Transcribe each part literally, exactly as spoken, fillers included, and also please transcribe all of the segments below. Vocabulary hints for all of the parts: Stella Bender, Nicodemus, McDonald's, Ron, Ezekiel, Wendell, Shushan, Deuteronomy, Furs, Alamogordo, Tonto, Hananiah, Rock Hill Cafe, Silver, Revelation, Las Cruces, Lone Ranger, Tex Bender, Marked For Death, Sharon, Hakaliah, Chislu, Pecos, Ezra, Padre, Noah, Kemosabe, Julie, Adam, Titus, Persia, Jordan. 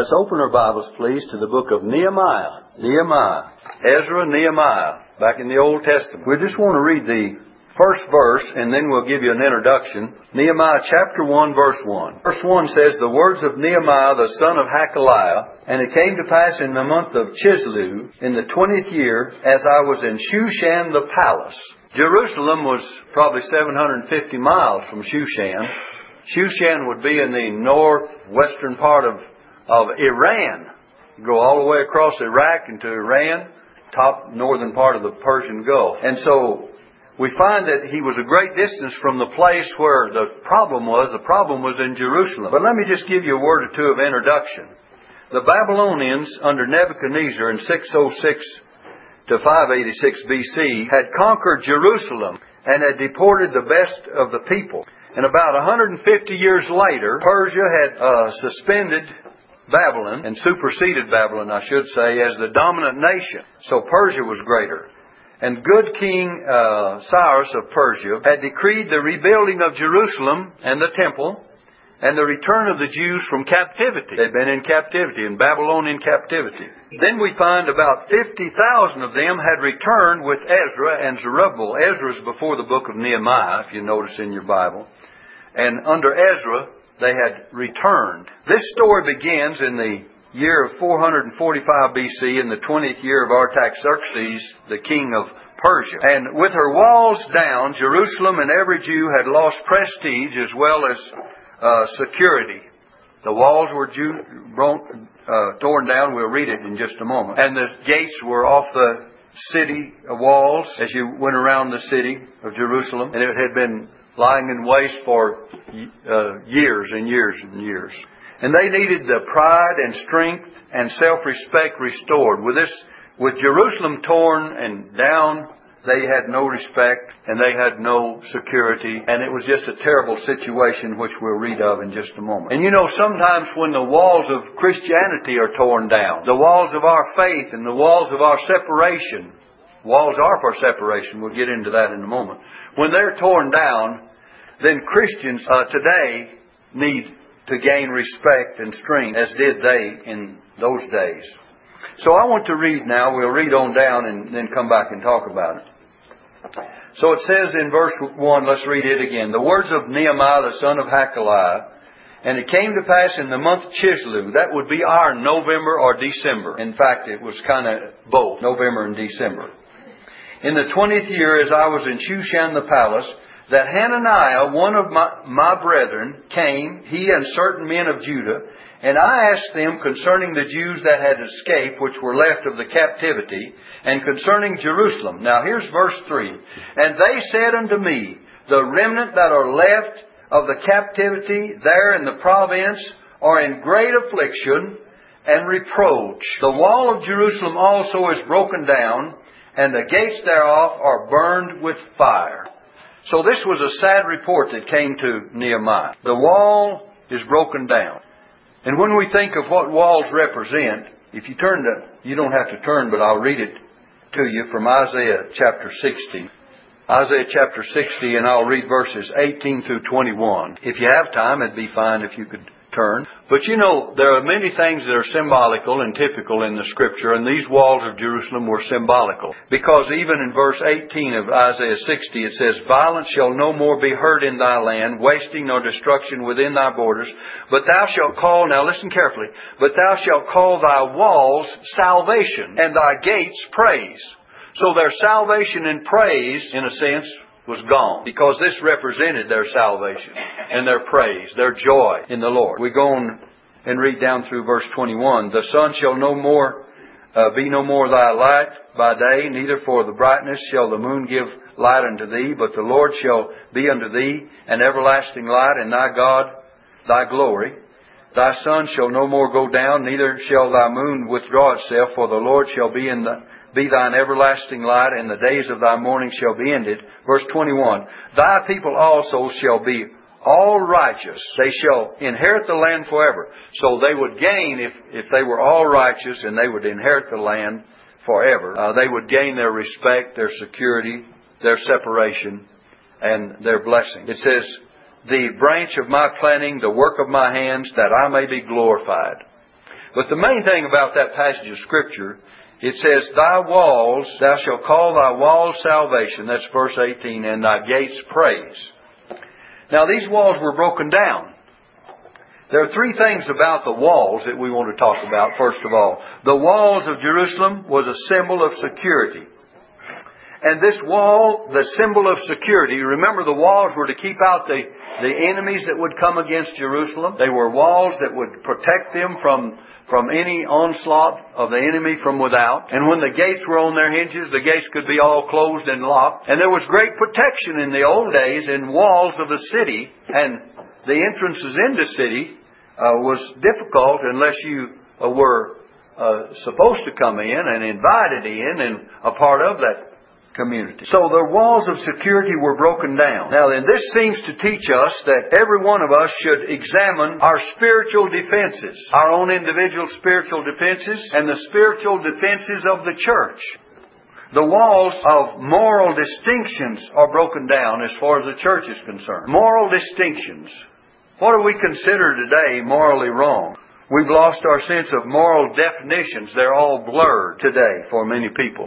Let's open our Bibles, please, to the book of Nehemiah. Nehemiah. Ezra, Nehemiah, back in the Old Testament. We just want to read the first verse, and then we'll give you an introduction. Nehemiah chapter one, verse one. Verse one says, "The words of Nehemiah, the son of Hakaliah, and it came to pass in the month of Chislu, in the twentieth year, as I was in Shushan the palace." Jerusalem was probably seven hundred fifty miles from Shushan. Shushan would be in the northwestern part of, of Iran. You go all the way across Iraq into Iran, top northern part of the Persian Gulf. And so we find that he was a great distance from the place where the problem was. The problem was in Jerusalem. But let me just give you a word or two of introduction. The Babylonians, under Nebuchadnezzar in six oh six to five eighty-six B C, had conquered Jerusalem and had deported the best of the people. And about one hundred fifty years later, Persia had uh, suspended Babylon, and superseded Babylon, I should say, as the dominant nation. So Persia was greater. And good King uh, Cyrus of Persia had decreed the rebuilding of Jerusalem and the temple and the return of the Jews from captivity. They'd been in captivity, in Babylonian captivity. Then we find about fifty thousand of them had returned with Ezra and Zerubbabel. Ezra is before the book of Nehemiah, if you notice in your Bible. And under Ezra, they had returned. This story begins in the year of four forty-five B C, in the twentieth year of Artaxerxes, the king of Persia. And with her walls down, Jerusalem and every Jew had lost prestige as well as uh, security. The walls were Jew, uh, torn down. We'll read it in just a moment. And the gates were off the city walls as you went around the city of Jerusalem. And it had been lying in waste for uh, years and years and years. And they needed the pride and strength and self-respect restored. With this, with Jerusalem torn and down, they had no respect and they had no security. And it was just a terrible situation, which we'll read of in just a moment. And you know, sometimes when the walls of Christianity are torn down, the walls of our faith and the walls of our separation, walls are for separation, we'll get into that in a moment. When they're torn down, then Christians uh, today need to gain respect and strength, as did they in those days. So I want to read now. We'll read on down and then come back and talk about it. So it says in verse one, let's read it again. "The words of Nehemiah, the son of Hakaliah, and it came to pass in the month Chislu," that would be our November or December. In fact, it was kind of both, November and December. "In the twentieth year, as I was in Shushan the palace, that Hananiah, one of my, my brethren, came, he and certain men of Judah, and I asked them concerning the Jews that had escaped, which were left of the captivity, and concerning Jerusalem." Now here's verse three. "And they said unto me, the remnant that are left of the captivity there in the province are in great affliction and reproach. The wall of Jerusalem also is broken down, and the gates thereof are burned with fire." So this was a sad report that came to Nehemiah. The wall is broken down. And when we think of what walls represent, if you turn to, you don't have to turn, but I'll read it to you from Isaiah chapter sixty. Isaiah chapter sixty, and I'll read verses eighteen through twenty-one. If you have time, it'd be fine if you could turn. But you know, there are many things that are symbolical and typical in the Scripture, and these walls of Jerusalem were symbolical. Because even in verse eighteen of Isaiah sixty, it says, "Violence shall no more be heard in thy land, wasting nor destruction within thy borders. But thou shalt call," now listen carefully, "but thou shalt call thy walls salvation, and thy gates praise." So their salvation and praise, in a sense, was gone, because this represented their salvation and their praise, their joy in the Lord. We go on and read down through verse twenty-one. "The sun shall no more uh, be no more thy light by day, neither for the brightness shall the moon give light unto thee, but the Lord shall be unto thee an everlasting light, and thy God thy glory. Thy sun shall no more go down, neither shall thy moon withdraw itself, for the Lord shall be in the be thine everlasting light, and the days of thy mourning shall be ended." Verse twenty-one, "Thy people also shall be all righteous. They shall inherit the land forever." So they would gain, if, if they were all righteous and they would inherit the land forever, uh, they would gain their respect, their security, their separation, and their blessing. It says, "The branch of my planting, the work of my hands, that I may be glorified." But the main thing about that passage of Scripture, it says, Thy walls, thou shalt call thy walls salvation. That's verse eighteen. And thy gates praise. Now these walls were broken down. There are three things about the walls that we want to talk about, first of all. The walls of Jerusalem was a symbol of security. And this wall, the symbol of security, remember the walls were to keep out the, the enemies that would come against Jerusalem. They were walls that would protect them from, from any onslaught of the enemy from without. And when the gates were on their hinges, the gates could be all closed and locked. And there was great protection in the old days in walls of a city. And the entrances into the city uh, was difficult unless you uh, were uh, supposed to come in and invited in and a part of that community. So the walls of security were broken down. Now then, this seems to teach us that every one of us should examine our spiritual defenses, our own individual spiritual defenses, and the spiritual defenses of the church. The walls of moral distinctions are broken down as far as the church is concerned. Moral distinctions. What do we consider today morally wrong? We've lost our sense of moral definitions. They're all blurred today for many people.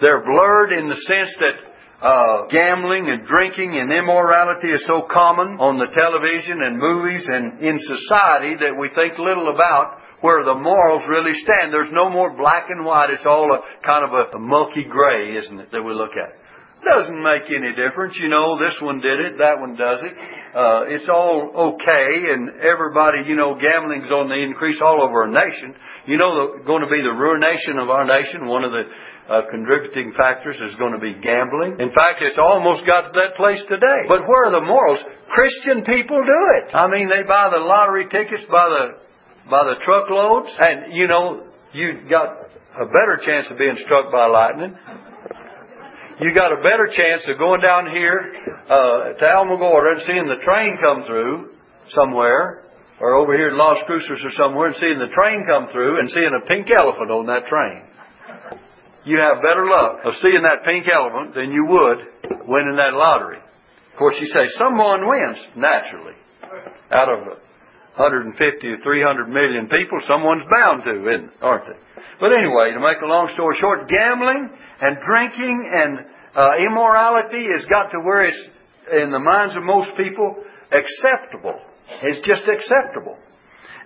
They're blurred in the sense that uh, gambling and drinking and immorality is so common on the television and movies and in society that we think little about where the morals really stand. There's no more black and white. It's all a kind of a, a milky gray, isn't it, that we look at. Doesn't make any difference. You know, this one did it, that one does it. Uh, it's all okay, and everybody, you know, gambling's on the increase all over our nation. You know, the, going to be the ruination of our nation. One of the uh, contributing factors is going to be gambling. In fact, it's almost got to that place today. But where are the morals? Christian people do it. I mean, they buy the lottery tickets by the by the truckloads, and you know, you got a better chance of being struck by lightning. You got a better chance of going down here uh, to Alamogordo and seeing the train come through somewhere, or over here in Las Cruces or somewhere, and seeing the train come through and seeing a pink elephant on that train. You have better luck of seeing that pink elephant than you would winning that lottery. Of course, you say someone wins naturally. Out of one hundred fifty or three hundred million people, someone's bound to, isn't, aren't they? But anyway, to make a long story short, gambling and drinking and uh, immorality has got to where it's, in the minds of most people, acceptable. It's just acceptable.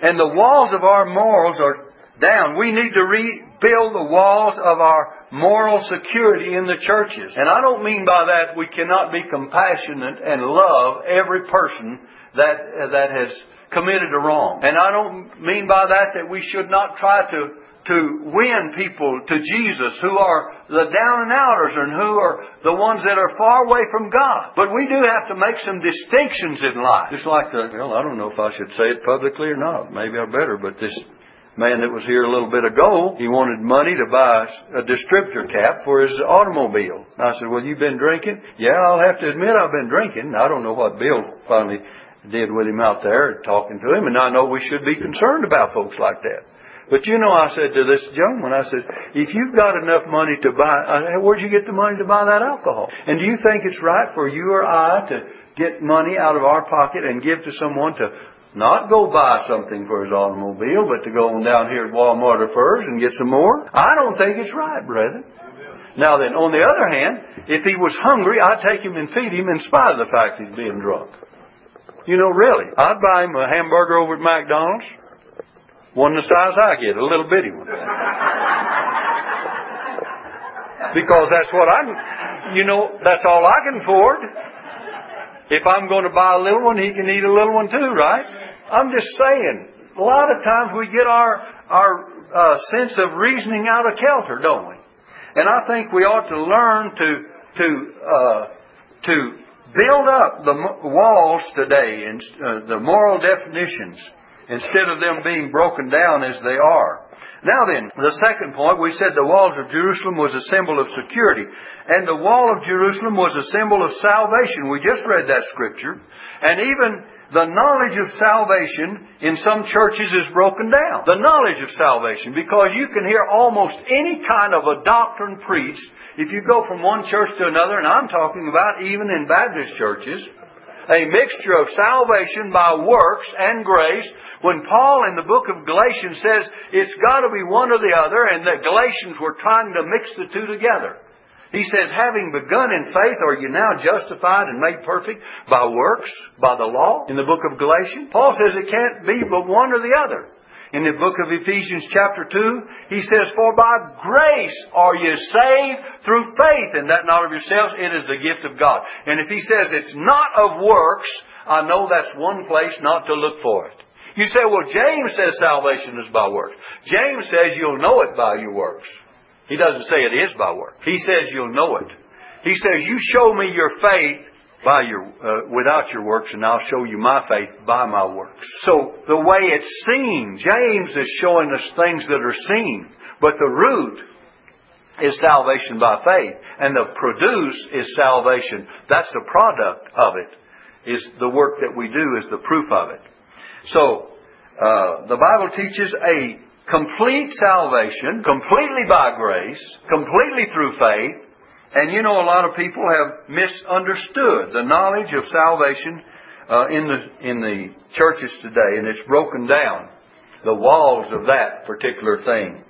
And the walls of our morals are down. We need to rebuild the walls of our moral security in the churches. And I don't mean by that we cannot be compassionate and love every person that uh, that has committed a wrong. And I don't mean by that that we should not try to to win people to Jesus who are the down and outers and who are the ones that are far away from God. But we do have to make some distinctions in life. Just like the, well, I don't know if I should say it publicly or not. Maybe I better. But this man that was here a little bit ago, he wanted money to buy a distributor cap for his automobile. And I said, well, you've been drinking? Yeah, I'll have to admit I've been drinking. I don't know what Bill finally did with him out there talking to him. And I know we should be concerned about folks like that. But you know, I said to this gentleman, I said, if you've got enough money to buy, where'd you get the money to buy that alcohol? And do you think it's right for you or I to get money out of our pocket and give to someone to not go buy something for his automobile, but to go on down here at Walmart or Furs and get some more? I don't think it's right, brother. Now then, on the other hand, if he was hungry, I'd take him and feed him in spite of the fact he's being drunk. You know, really, I'd buy him a hamburger over at McDonald's. One the size I get, a little bitty one. Because that's what I'm, you know, that's all I can afford. If I'm going to buy a little one, he can eat a little one too, right? I'm just saying, a lot of times we get our our uh, sense of reasoning out of kilter, don't we? And I think we ought to learn to to uh, to build up the walls today and uh, the moral definitions, instead of them being broken down as they are. Now then, the second point, we said the walls of Jerusalem was a symbol of security. And the wall of Jerusalem was a symbol of salvation. We just read that scripture. And even the knowledge of salvation in some churches is broken down. The knowledge of salvation. Because you can hear almost any kind of a doctrine preached if you go from one church to another. And I'm talking about even in Baptist churches. a mixture of salvation by works and grace. When Paul in the book of Galatians says it's got to be one or the other, and the Galatians were trying to mix the two together. He says, having begun in faith, are you now justified and made perfect by works, by the law? In the book of Galatians, Paul says it can't be but one or the other. In the book of Ephesians chapter two, he says, for by grace are you saved through faith, and that not of yourselves, it is the gift of God. And if he says it's not of works, I know that's one place not to look for it. You say, well, James says salvation is by works. James says you'll know it by your works. He doesn't say it is by works. He says you'll know it. He says, you show me your faith by your uh, without your works, and I'll show you my faith by my works. So the way it's seen, James is showing us things that are seen. But the root is salvation by faith, and the produce is salvation. That's the product of it. Is the work that we do is the proof of it. So uh, the Bible teaches a complete salvation, completely by grace, completely through faith. And you know, a lot of people have misunderstood the knowledge of salvation uh, in the in the churches today, and it's broken down. The walls of that particular thing.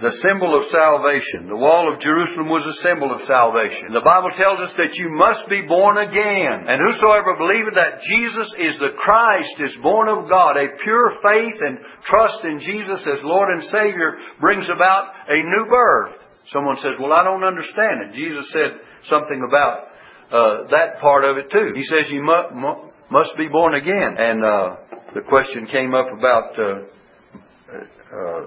The symbol of salvation. The wall of Jerusalem was a symbol of salvation. The Bible tells us that you must be born again. And whosoever believeth that Jesus is the Christ is born of God. A pure faith and trust in Jesus as Lord and Savior brings about a new birth. Someone says, well, I don't understand it. Jesus said something about uh, that part of it too. He says you mu- must be born again. And uh, the question came up about... Uh, uh,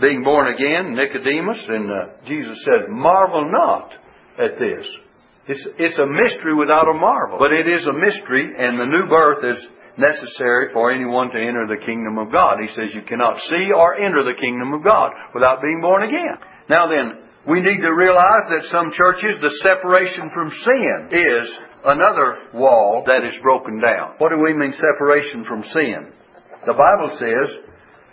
Being born again, Nicodemus, and uh, Jesus said, marvel not at this. It's, it's a mystery without a marvel. But it is a mystery, and the new birth is necessary for anyone to enter the kingdom of God. He says you cannot see or enter the kingdom of God without being born again. Now then, we need to realize that some churches, the separation from sin is another wall that is broken down. What do we mean separation from sin? The Bible says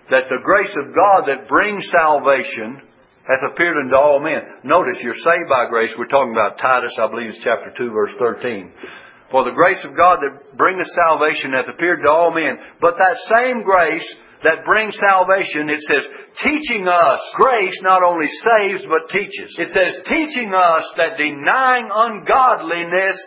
that the grace of God that brings salvation hath appeared unto all men. Notice, you're saved by grace. We're talking about Titus, I believe it's chapter two, verse thirteen. For the grace of God that bringeth salvation hath appeared to all men. But that same grace that brings salvation, it says, teaching us. Grace not only saves, but teaches. It says, teaching us that denying ungodliness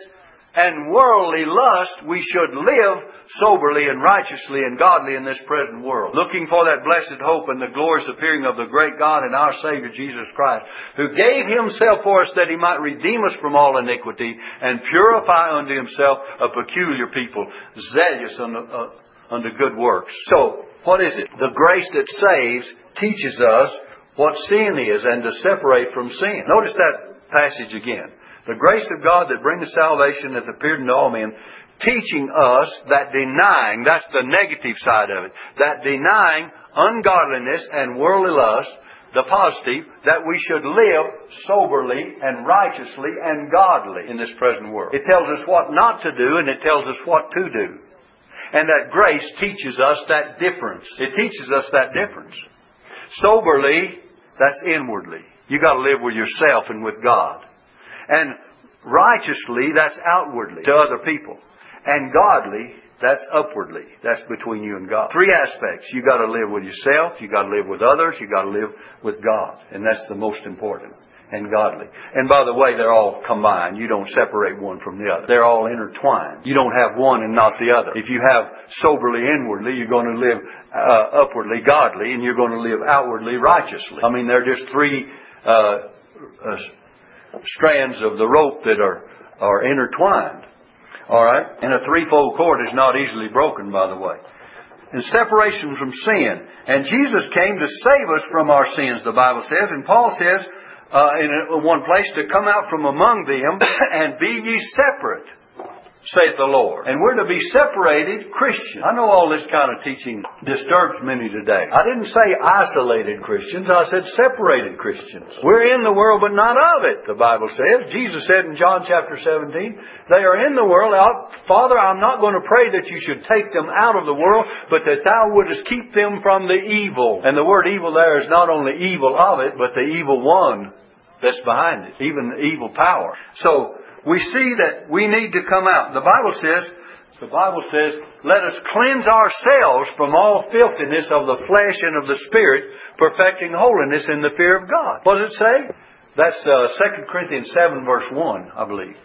and worldly lust, we should live soberly and righteously and godly in this present world, looking for that blessed hope and the glorious appearing of the great God and our Savior Jesus Christ, who gave Himself for us that He might redeem us from all iniquity and purify unto Himself a peculiar people, zealous unto, uh, unto good works. So, what is it? The grace that saves teaches us what sin is and to separate from sin. Notice that passage again. The grace of God that brings salvation hath appeared unto all men, teaching us that denying, that's the negative side of it, that denying ungodliness and worldly lust, the positive, that we should live soberly and righteously and godly in this present world. It tells us what not to do, and it tells us what to do. And that grace teaches us that difference. It teaches us that difference. Soberly, that's inwardly. You've got to live with yourself and with God. And righteously, that's outwardly to other people. And godly, that's upwardly. That's between you and God. Three aspects. You've got to live with yourself, you've got to live with others, you've got to live with God. And that's the most important. And godly. And by the way, they're all combined. You don't separate one from the other. They're all intertwined. You don't have one and not the other. If you have soberly inwardly, you're going to live uh, upwardly godly, and you're going to live outwardly righteously. I mean, they're just three... Uh, uh, strands of the rope that are, are intertwined. All right? And a threefold cord is not easily broken, by the way. And separation from sin. And Jesus came to save us from our sins, the Bible says. And Paul says uh, in one place, to come out from among them and be ye separate, saith the Lord. And we're to be separated Christians. I know all this kind of teaching disturbs many today. I didn't say isolated Christians. I said separated Christians. We're in the world, but not of it, the Bible says. Jesus said in John chapter seventeen, they are in the world. Father, I'm not going to pray that you should take them out of the world, but that thou wouldest keep them from the evil. And the word evil there is not only evil of it, but the evil one. that's behind it, even the evil power. So we see that we need to come out. The Bible says, the Bible says, let us cleanse ourselves from all filthiness of the flesh and of the spirit, perfecting holiness in the fear of God. What does it say? That's uh, Second Corinthians seven, verse one, I believe.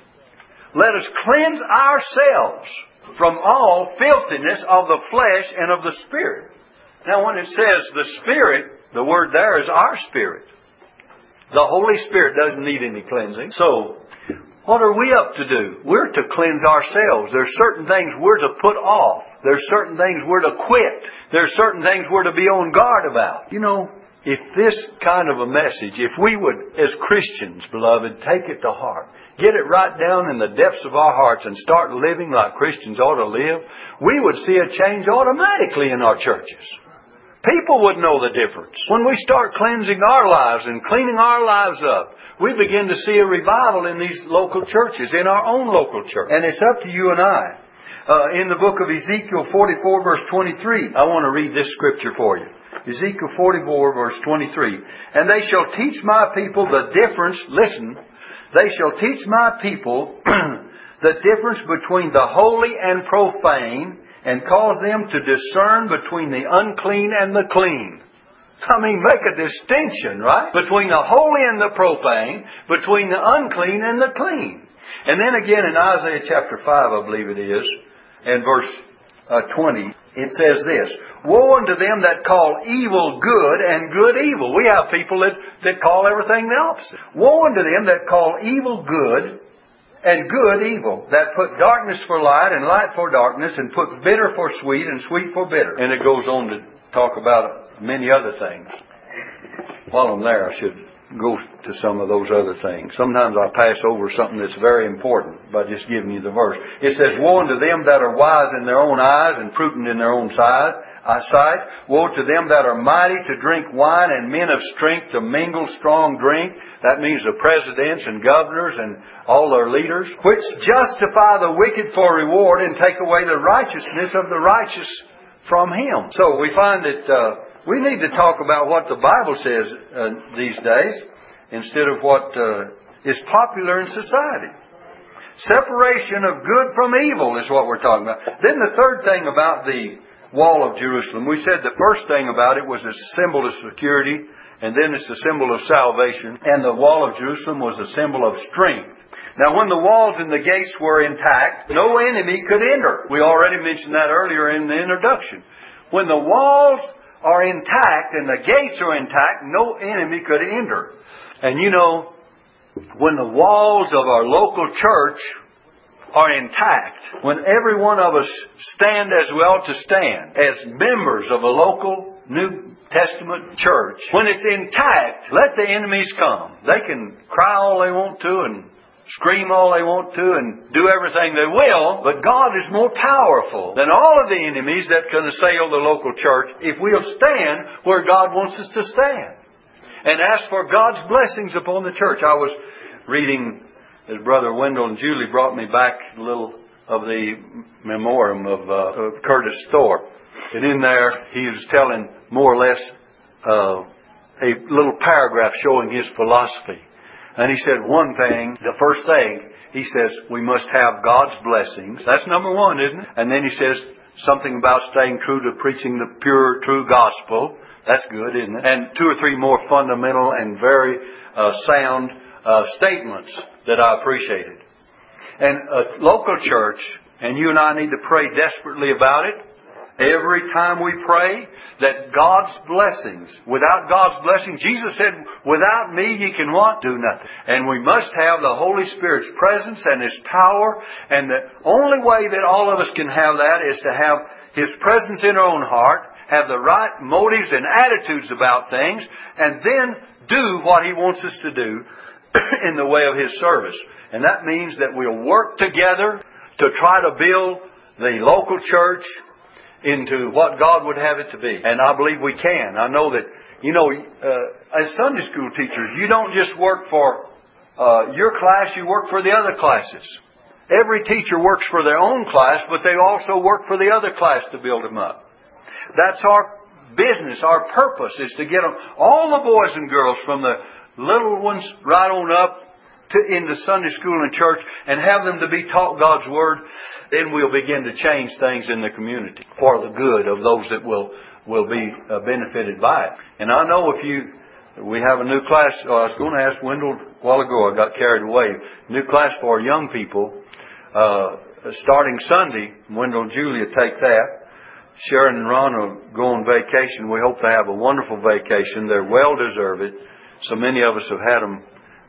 Let us cleanse ourselves from all filthiness of the flesh and of the spirit. Now, when it says the spirit, the word there is our spirit. The Holy Spirit doesn't need any cleansing. So, what are we up to do? We're to cleanse ourselves. There's certain things we're to put off. There's certain things we're to quit. There's certain things we're to be on guard about. You know, if this kind of a message, if we would, as Christians, beloved, take it to heart, get it right down in the depths of our hearts and start living like Christians ought to live, we would see a change automatically in our churches. People would know the difference. When we start cleansing our lives and cleaning our lives up, we begin to see a revival in these local churches, in our own local church. And it's up to you and I. Uh, in the book of Ezekiel forty-four, verse twenty-three, I want to read this scripture for you. Ezekiel forty-four, verse twenty-three. And they shall teach my people the difference, listen, they shall teach my people the difference between the holy and profane, and cause them to discern between the unclean and the clean. I mean, make a distinction, right? Between the holy and the profane, between the unclean and the clean. And then again in Isaiah chapter five, I believe it is, and verse uh, twenty, it says this, woe unto them that call evil good and good evil. We have people that, that call everything the opposite. Woe unto them that call evil good and good evil, that put darkness for light and light for darkness, and put bitter for sweet and sweet for bitter. And it goes on to talk about many other things. While I'm there, I should go to some of those other things. Sometimes I pass over something that's very important by just giving you the verse. It says, woe unto them that are wise in their own eyes and prudent in their own sight. Woe to them that are mighty to drink wine, and men of strength to mingle strong drink. That means the presidents and governors and all their leaders, which justify the wicked for reward and take away the righteousness of the righteous from him. So we find that uh, we need to talk about what the Bible says uh, these days instead of what uh, is popular in society. Separation of good from evil is what we're talking about. Then the third thing about the Wall of Jerusalem, we said the first thing about it was a symbol of security, and then it's a symbol of salvation, and the Wall of Jerusalem was a symbol of strength. Now, when the walls and the gates were intact, no enemy could enter. We already mentioned that earlier in the introduction. When the walls are intact and the gates are intact, no enemy could enter. And you know, when the walls of our local church are intact, when every one of us stand as we ought to stand as members of a local New Testament church, when it's intact, let the enemies come. They can cry all they want to and scream all they want to and do everything they will, but God is more powerful than all of the enemies that can assail the local church if we'll stand where God wants us to stand and ask for God's blessings upon the church. I was reading, as Brother Wendell and Julie brought me back a little of the memoriam of, uh, of Curtis Thorpe. And in there, he was telling more or less uh, a little paragraph showing his philosophy. And he said one thing, the first thing, he says, we must have God's blessings. That's number one, isn't it? And then he says something about staying true to preaching the pure, true gospel. That's good, isn't it? And two or three more fundamental and very uh, sound uh, statements that I appreciated. And a local church, and you and I need to pray desperately about it, every time we pray, that God's blessings, without God's blessings, Jesus said, without me you can what? Do nothing. And we must have the Holy Spirit's presence and His power, and the only way that all of us can have that is to have His presence in our own heart, have the right motives and attitudes about things, and then do what He wants us to do in the way of His service. And that means that we'll work together to try to build the local church into what God would have it to be. And I believe we can. I know that, you know, uh, as Sunday school teachers, you don't just work for uh, your class, you work for the other classes. Every teacher works for their own class, but they also work for the other class to build them up. That's our business, our purpose, is to get them, all the boys and girls from the little ones right on up to, in the Sunday school and church, and have them to be taught God's Word, then we'll begin to change things in the community for the good of those that will will be uh, benefited by it. And I know if you... We have a new class. Oh, I was going to ask Wendell a while ago. I got carried away. New class for young people uh, starting Sunday. Wendell and Julie take that. Sharon and Ron will go on vacation. We hope they have a wonderful vacation. They well deserve it. So many of us have had them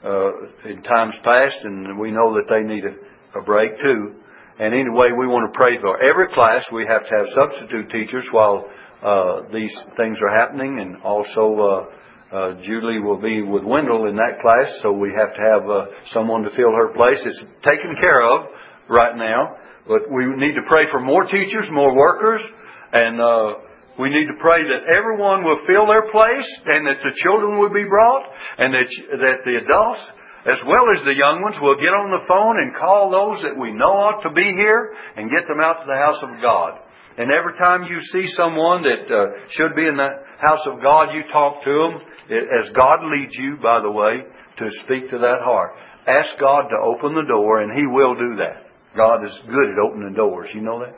uh, in times past, and we know that they need a, a break too. And anyway, we want to pray for every class. We have to have substitute teachers while uh, these things are happening, and also. Uh, Uh, Julie will be with Wendell in that class, so we have to have uh, someone to fill her place. It's taken care of right now, but we need to pray for more teachers, more workers, and uh, we need to pray that everyone will fill their place, and that the children will be brought, and that that the adults, as well as the young ones, will get on the phone and call those that we know ought to be here and get them out to the house of God. And every time you see someone that uh, should be in the house of God, you talk to them as God leads you, by the way, to speak to that heart. Ask God to open the door, and He will do that. God is good at opening doors. You know that?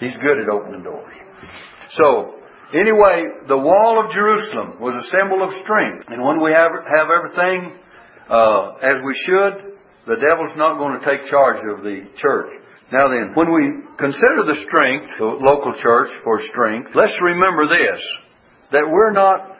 He's good at opening doors. So, anyway, the wall of Jerusalem was a symbol of strength. And when we have, have everything uh, as we should, the devil's not going to take charge of the church. Now then, when we consider the strength, the local church for strength, let's remember this, that we're not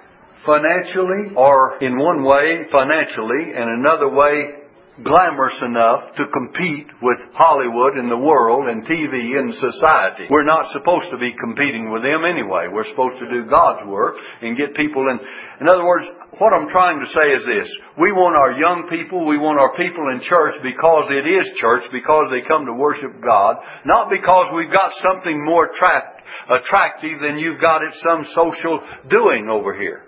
financially, or in one way financially, and another way glamorous enough to compete with Hollywood and the world and T V and society. We're not supposed to be competing with them anyway. We're supposed to do God's work and get people in. In other words, what I'm trying to say is this. We want our young people, we want our people in church because it is church, because they come to worship God, not because we've got something more attract, attractive than you've got at some social doing over here.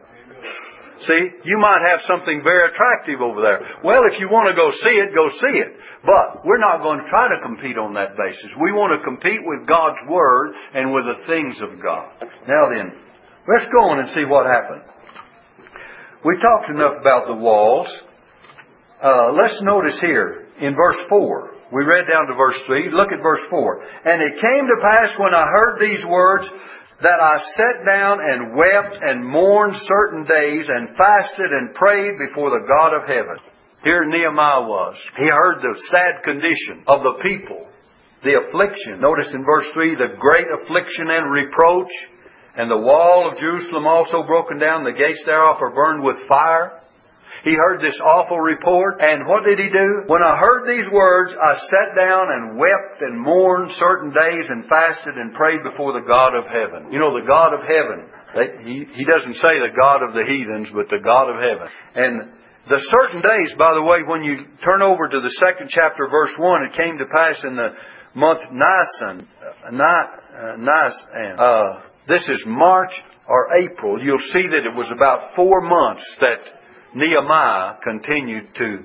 See, you might have something very attractive over there. Well, if you want to go see it, go see it. But we're not going to try to compete on that basis. We want to compete with God's Word and with the things of God. Now then, let's go on and see what happened. We talked enough about the walls. Uh, let's notice here in verse four. We read down to verse three. Look at verse four. And it came to pass when I heard these words, that I sat down and wept and mourned certain days and fasted and prayed before the God of heaven. Here Nehemiah was. He heard the sad condition of the people, the affliction. Notice in verse three, the great affliction and reproach, and the wall of Jerusalem also broken down, the gates thereof are burned with fire. He heard this awful report, and what did he do? When I heard these words, I sat down and wept and mourned certain days and fasted and prayed before the God of heaven. You know, the God of heaven. He, he doesn't say the God of the heathens, but the God of heaven. And the certain days, by the way, when you turn over to the second chapter, verse one, it came to pass in the month Nisan, uh, Nisan, uh, this is March or April. You'll see that it was about four months that Nehemiah continued to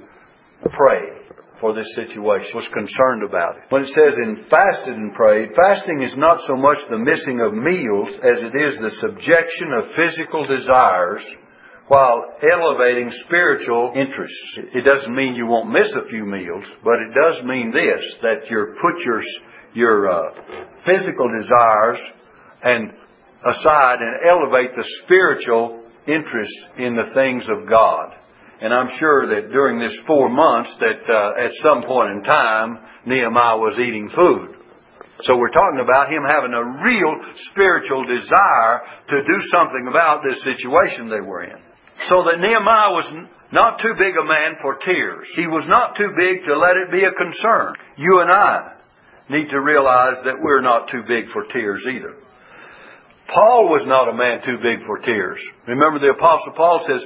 pray for this situation, was concerned about it. When it says in fasted and prayed, fasting is not so much the missing of meals as it is the subjection of physical desires while elevating spiritual interests. It doesn't mean you won't miss a few meals, but it does mean this, that you put your, your uh, physical desires and aside and elevate the spiritual interest in the things of God. And I'm sure that during this four months that uh, at some point in time, Nehemiah was eating food. So we're talking about him having a real spiritual desire to do something about this situation they were in. So that Nehemiah was not too big a man for tears. He was not too big to let it be a concern. You and I need to realize that we're not too big for tears either. Paul was not a man too big for tears. Remember, the Apostle Paul says,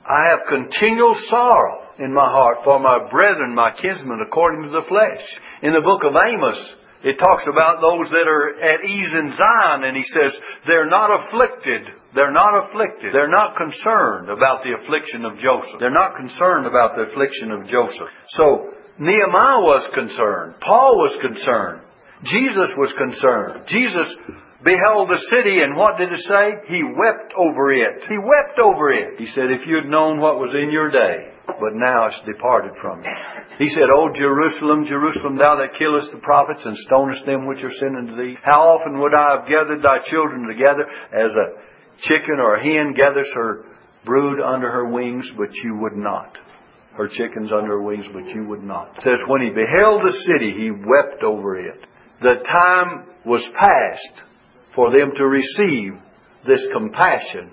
I have continual sorrow in my heart for my brethren, my kinsmen, according to the flesh. In the book of Amos, it talks about those that are at ease in Zion, and he says, they're not afflicted. They're not afflicted. They're not concerned about the affliction of Joseph. They're not concerned about the affliction of Joseph. So, Nehemiah was concerned. Paul was concerned. Jesus was concerned. Jesus beheld the city, and what did it say? He wept over it. He wept over it. He said, if you had known what was in your day, but now it's departed from you. He said, O Jerusalem, Jerusalem, thou that killest the prophets and stonest them which are sent unto thee, how often would I have gathered thy children together as a chicken or a hen gathers her brood under her wings, but you would not. Her chickens under her wings, but you would not. It says, when he beheld the city, he wept over it. The time was past for them to receive this compassion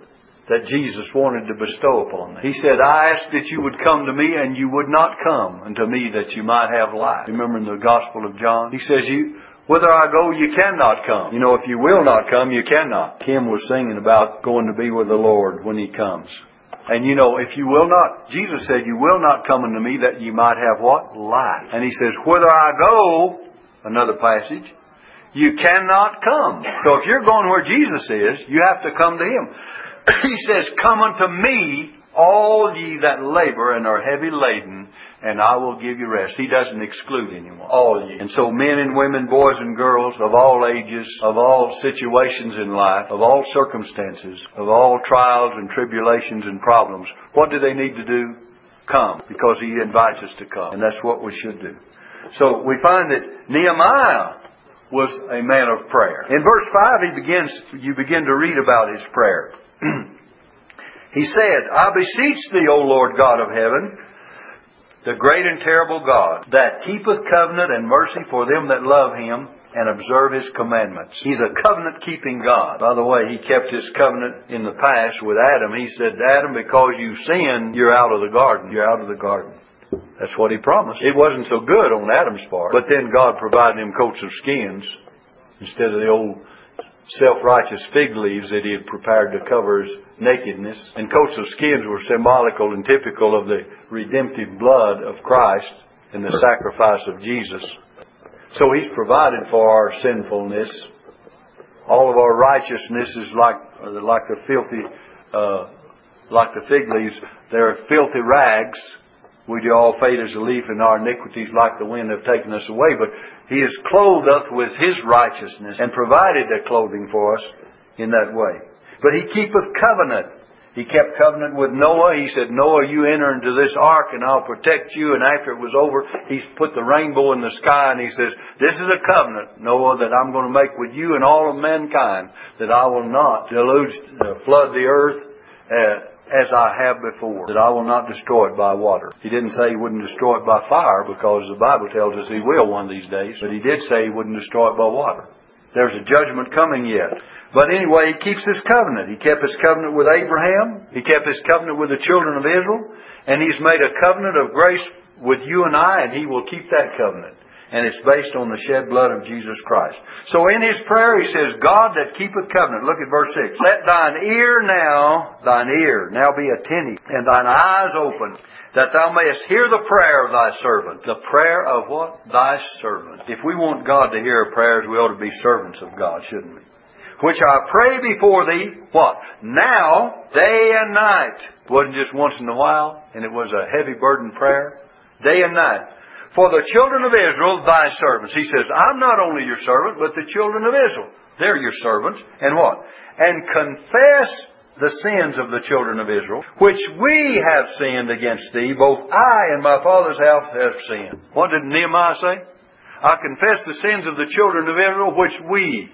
that Jesus wanted to bestow upon them. He said, I asked that you would come to me, and you would not come unto me that you might have life. Remember in the Gospel of John, he says, "You, whither I go, you cannot come. You know, if you will not come, you cannot." Kim was singing about going to be with the Lord when He comes. And you know, if you will not, Jesus said, you will not come unto me that you might have what? Life. And He says, whither I go, another passage, you cannot come. So if you're going where Jesus is, you have to come to Him. He says, come unto me, all ye that labor and are heavy laden, and I will give you rest. He doesn't exclude anyone. All ye. And so men and women, boys and girls, of all ages, of all situations in life, of all circumstances, of all trials and tribulations and problems, what do they need to do? Come. Because He invites us to come. And that's what we should do. So we find that Nehemiah was a man of prayer. In verse five, he begins. you begin to read about his prayer. He said, I beseech Thee, O Lord God of heaven, the great and terrible God, that keepeth covenant and mercy for them that love Him and observe His commandments. He's a covenant-keeping God. By the way, He kept His covenant in the past with Adam. He said to Adam, because you sinned, you're out of the garden. You're out of the garden. That's what He promised. It wasn't so good on Adam's part. But then God provided him coats of skins instead of the old self-righteous fig leaves that He had prepared to cover His nakedness. And coats of skins were symbolical and typical of the redemptive blood of Christ and the sacrifice of Jesus. So He's provided for our sinfulness. All of our righteousness is like, like the filthy, uh, like the fig leaves. They're filthy rags. We do all fade as a leaf, and our iniquities like the wind have taken us away. But He has clothed us with His righteousness and provided that clothing for us in that way. But He keepeth covenant. He kept covenant with Noah. He said, Noah, you enter into this ark and I'll protect you. And after it was over, He put the rainbow in the sky and He says, this is a covenant, Noah, that I'm going to make with you and all of mankind, that I will not deluge, uh, flood the earth, uh, as I have before, that I will not destroy it by water. He didn't say He wouldn't destroy it by fire, because the Bible tells us He will one of these days. But He did say He wouldn't destroy it by water. There's a judgment coming yet. But anyway, He keeps His covenant. He kept His covenant with Abraham. He kept His covenant with the children of Israel. And He's made a covenant of grace with you and I, and He will keep that covenant. And it's based on the shed blood of Jesus Christ. So in his prayer he says, God that keepeth covenant. Look at verse six. Let thine ear now, thine ear now be attentive, and thine eyes open, that thou mayest hear the prayer of thy servant. The prayer of what? Thy servant. If we want God to hear our prayers, we ought to be servants of God, shouldn't we? Which I pray before thee, what? Now, day and night. It wasn't just once in a while, and it was a heavy burden prayer. Day and night. For the children of Israel, thy servants. He says, I'm not only your servant, but the children of Israel. They're your servants. And what? And confess the sins of the children of Israel, which we have sinned against thee. Both I and my father's house have sinned. What did Nehemiah say? I confess the sins of the children of Israel, which we,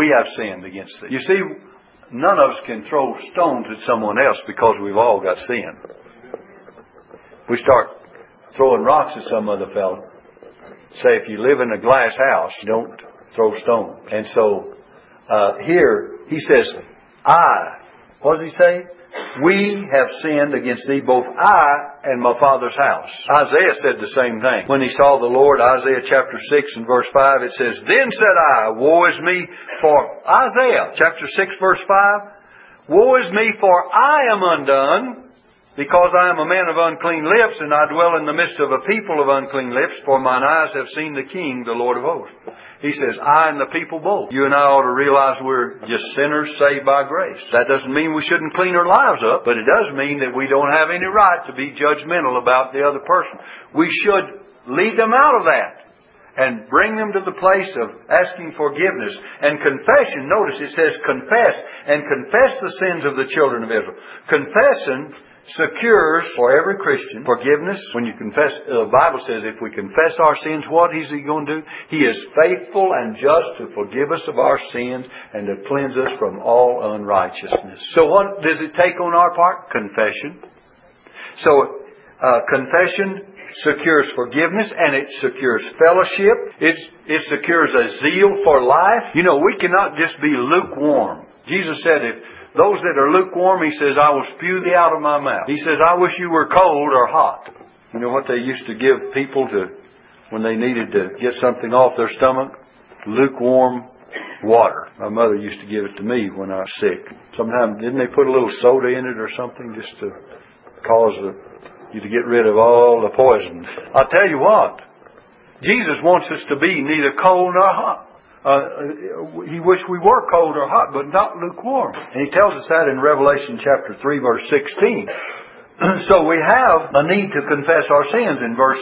we have sinned against thee. You see, none of us can throw stones at someone else because we've all got sin. We start throwing rocks at some other fellow. Say, if you live in a glass house, don't throw stones. And so, uh, here, he says, I, what does he say? We have sinned against thee, both I and my father's house. Isaiah said the same thing. When he saw the Lord, Isaiah chapter six and verse five, it says, Then said I, woe is me, for Isaiah chapter six verse five, woe is me, for I am undone, because I am a man of unclean lips, and I dwell in the midst of a people of unclean lips, for mine eyes have seen the King, the Lord of hosts. He says, I and the people both. You and I ought to realize we're just sinners saved by grace. That doesn't mean we shouldn't clean our lives up, but it does mean that we don't have any right to be judgmental about the other person. We should lead them out of that. and bring them to the place of asking forgiveness and confession. Notice it says confess, and confess the sins of the children of Israel. Confession secures for every Christian forgiveness. When you confess, the Bible says if we confess our sins, what is He going to do? He is faithful and just to forgive us of our sins and to cleanse us from all unrighteousness. So what does it take on our part? Confession. So uh, confession secures forgiveness, and it secures fellowship. It, it secures a zeal for life. You know, we cannot just be lukewarm. Jesus said if those that are lukewarm, He says, I will spew thee out of my mouth. He says, I wish you were cold or hot. You know what they used to give people to when they needed to get something off their stomach? Lukewarm water. My mother used to give it to me when I was sick. Sometimes, didn't they put a little soda in it or something just to cause the, you to get rid of all the poison? I'll tell you what, Jesus wants us to be neither cold nor hot. Uh, he wished we were cold or hot, but not lukewarm. And He tells us that in Revelation chapter three, verse sixteen. So we have a need to confess our sins. In verse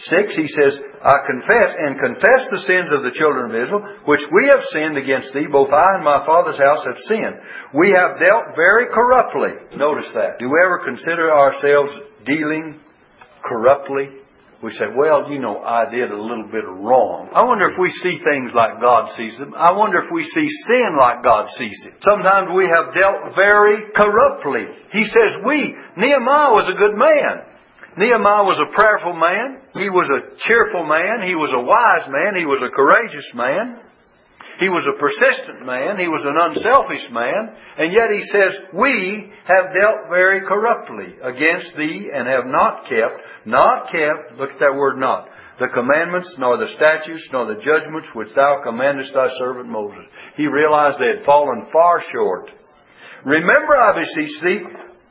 six, He says, I confess and confess the sins of the children of Israel, which we have sinned against Thee. Both I and my Father's house have sinned. We have dealt very corruptly. Notice that. Do we ever consider ourselves dealing corruptly? We say, well, you know, I did a little bit of wrong. I wonder if we see things like God sees them. I wonder if we see sin like God sees it. Sometimes we have dealt very corruptly. He says we. Nehemiah was a good man. Nehemiah was a prayerful man. He was a cheerful man. He was a wise man. He was a courageous man. He was a persistent man. He was an unselfish man. And yet he says, we have dealt very corruptly against Thee and have not kept, not kept, look at that word not, the commandments, nor the statutes, nor the judgments which Thou commandest Thy servant Moses. He realized they had fallen far short. Remember, I beseech Thee,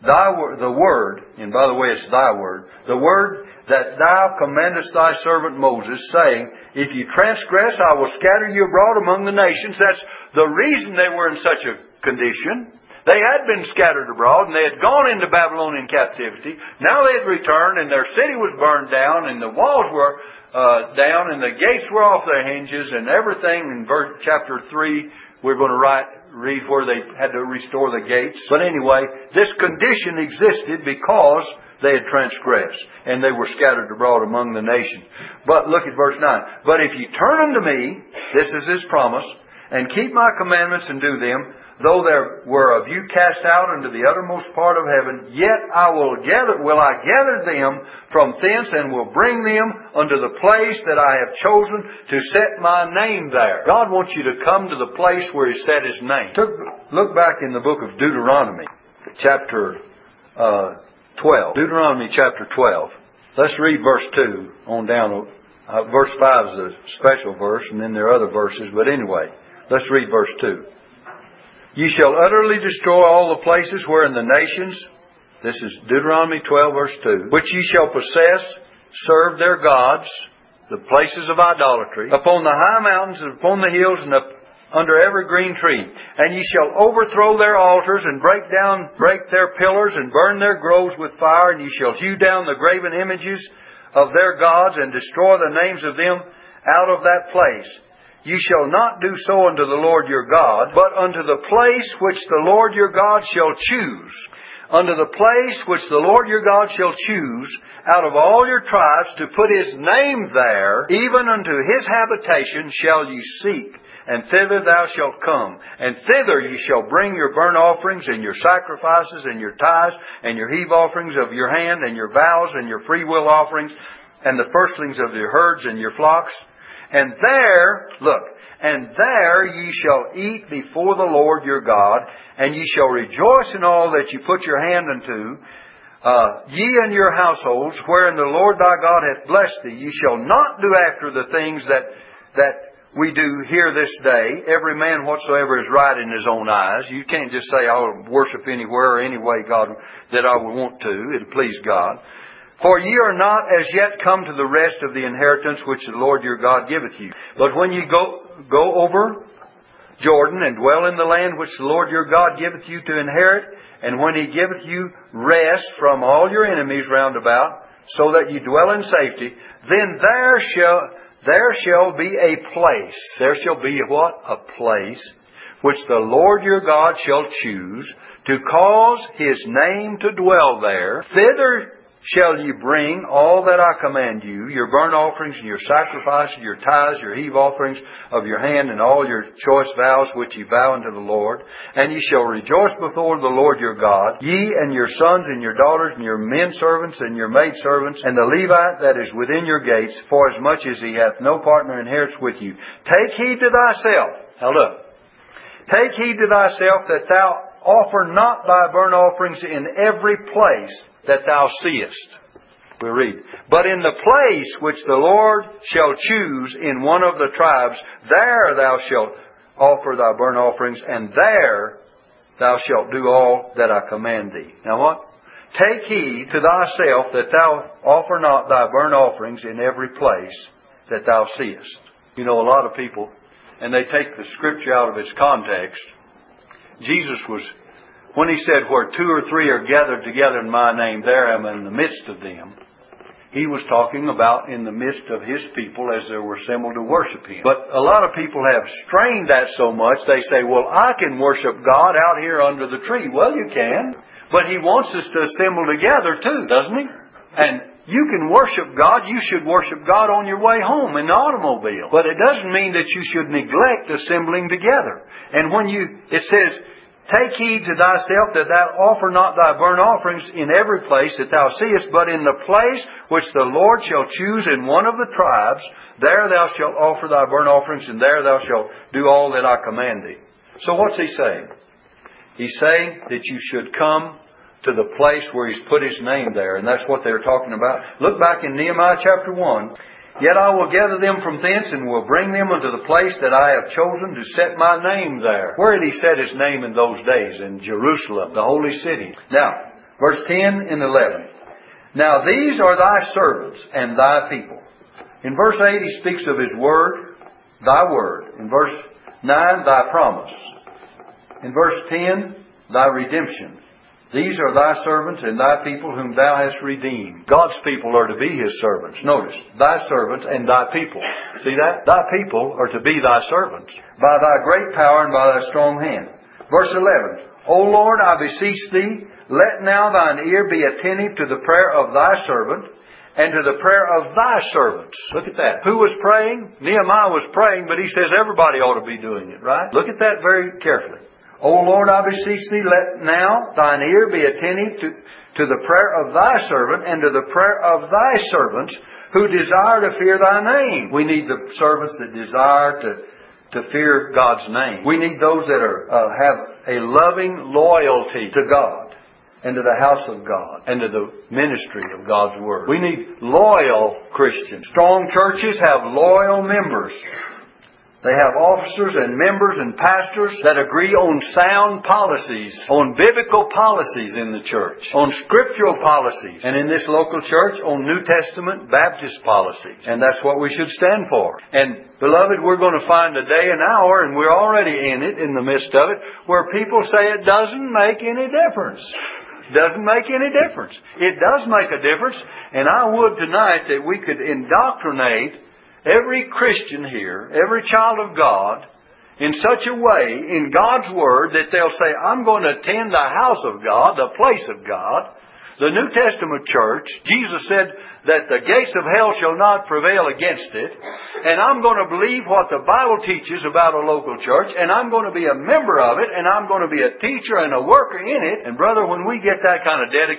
Thy word, the word, and by the way, it's Thy word, the word that Thou commandest Thy servant Moses, saying, if you transgress, I will scatter you abroad among the nations. That's the reason they were in such a condition. They had been scattered abroad, and they had gone into Babylonian captivity. Now they had returned, and their city was burned down, and the walls were uh, down, and the gates were off their hinges, and everything. In verse, chapter three, we're going to write, read where they had to restore the gates. But anyway, this condition existed because they had transgressed, and they were scattered abroad among the nations. But look at verse nine. But if you turn unto Me, this is His promise, and keep My commandments and do them, though there were of you cast out into the uttermost part of heaven, yet I will gather, will I gather them from thence, and will bring them unto the place that I have chosen to set My name there. God wants you to come to the place where He set His name. Look back in the book of Deuteronomy, chapter uh twelve. Deuteronomy chapter twelve. Let's read verse two on down. Uh, verse five is a special verse, and then there are other verses. But anyway, let's read verse two. Ye shall utterly destroy all the places wherein the nations, this is Deuteronomy twelve, verse two, which ye shall possess, serve their gods, the places of idolatry, upon the high mountains and upon the hills and up under every green tree. And ye shall overthrow their altars, and break down, break their pillars, and burn their groves with fire. And ye shall hew down the graven images of their gods, and destroy the names of them out of that place. Ye shall not do so unto the Lord your God, but unto the place which the Lord your God shall choose. Unto the place which the Lord your God shall choose out of all your tribes to put His name there, even unto His habitation shall ye seek. And thither thou shalt come, and thither ye shall bring your burnt offerings, and your sacrifices, and your tithes, and your heave offerings of your hand, and your vows, and your freewill offerings, and the firstlings of your herds, and your flocks. And there, look, and there ye shall eat before the Lord your God, and ye shall rejoice in all that you put your hand unto. Uh, ye and your households, wherein the Lord thy God hath blessed thee, ye shall not do after the things that that. we do here this day. Every man whatsoever is right in his own eyes. You can't just say, I'll worship anywhere or any way, God, that I would want to. It'll please God. For ye are not as yet come to the rest of the inheritance which the Lord your God giveth you. But when ye go, go over Jordan and dwell in the land which the Lord your God giveth you to inherit, and when He giveth you rest from all your enemies round about, so that ye dwell in safety, then there shall... There shall be a place. There shall be what? A place which the Lord your God shall choose to cause His name to dwell there. Thither shall ye bring all that I command you, your burnt offerings and your sacrifices, your tithes, your heave offerings of your hand, and all your choice vows which ye vow unto the Lord. And ye shall rejoice before the Lord your God, ye and your sons and your daughters and your men servants and your maid servants and the Levite that is within your gates, for as much as he hath no partner inherits with you. Take heed to thyself. Now look. Take heed to thyself that thou offer not thy burnt offerings in every place that thou seest. We read, but in the place which the Lord shall choose in one of the tribes, there thou shalt offer thy burnt offerings, and there thou shalt do all that I command thee. Now what? Take heed to thyself that thou offer not thy burnt offerings in every place that thou seest. You know, a lot of people, and they take the Scripture out of its context. Jesus was, when He said, where two or three are gathered together in My name, there am I in the midst of them. He was talking about in the midst of His people as they were assembled to worship Him. But a lot of people have strained that so much, they say, well, I can worship God out here under the tree. Well, you can. But He wants us to assemble together too, doesn't He? And you can worship God. You should worship God on your way home in the automobile. But it doesn't mean that you should neglect assembling together. And when you, it says, take heed to thyself that thou offer not thy burnt offerings in every place that thou seest, but in the place which the Lord shall choose in one of the tribes, there thou shalt offer thy burnt offerings, and there thou shalt do all that I command thee. So what's He saying? He's saying that you should come to the place where He's put His name there. And that's what they're talking about. Look back in Nehemiah chapter one. Yet I will gather them from thence and will bring them unto the place that I have chosen to set My name there. Where did He set His name in those days? In Jerusalem, the holy city. Now, verse ten and eleven. Now these are Thy servants and Thy people. In verse eight He speaks of His word, Thy word. In verse nine, Thy promise. In verse ten, Thy redemption. These are Thy servants and Thy people whom Thou hast redeemed. God's people are to be His servants. Notice, Thy servants and Thy people. See that? Thy people are to be Thy servants by Thy great power and by Thy strong hand. Verse eleven, O Lord, I beseech Thee, let now Thine ear be attentive to the prayer of Thy servant and to the prayer of Thy servants. Look at that. Who was praying? Nehemiah was praying, but he says everybody ought to be doing it, right? Look at that very carefully. O Lord, I beseech Thee, let now Thine ear be attentive to, to the prayer of Thy servant and to the prayer of Thy servants who desire to fear Thy name. We need the servants that desire to, to fear God's name. We need those that are uh, have a loving loyalty to God and to the house of God and to the ministry of God's Word. We need loyal Christians. Strong churches have loyal members. They have officers and members and pastors that agree on sound policies, on biblical policies in the church, on scriptural policies, and in this local church, on New Testament Baptist policies. And that's what we should stand for. And, beloved, we're going to find a day and hour, and we're already in it, in the midst of it, where people say it doesn't make any difference. Doesn't make any difference. It does make a difference, and I would tonight that we could indoctrinate every Christian here, every child of God, in such a way, in God's Word, that they'll say, I'm going to attend the house of God, the place of God, the New Testament church. Jesus said that the gates of hell shall not prevail against it. And I'm going to believe what the Bible teaches about a local church. And I'm going to be a member of it. And I'm going to be a teacher and a worker in it. And brother, when we get that kind of dedication,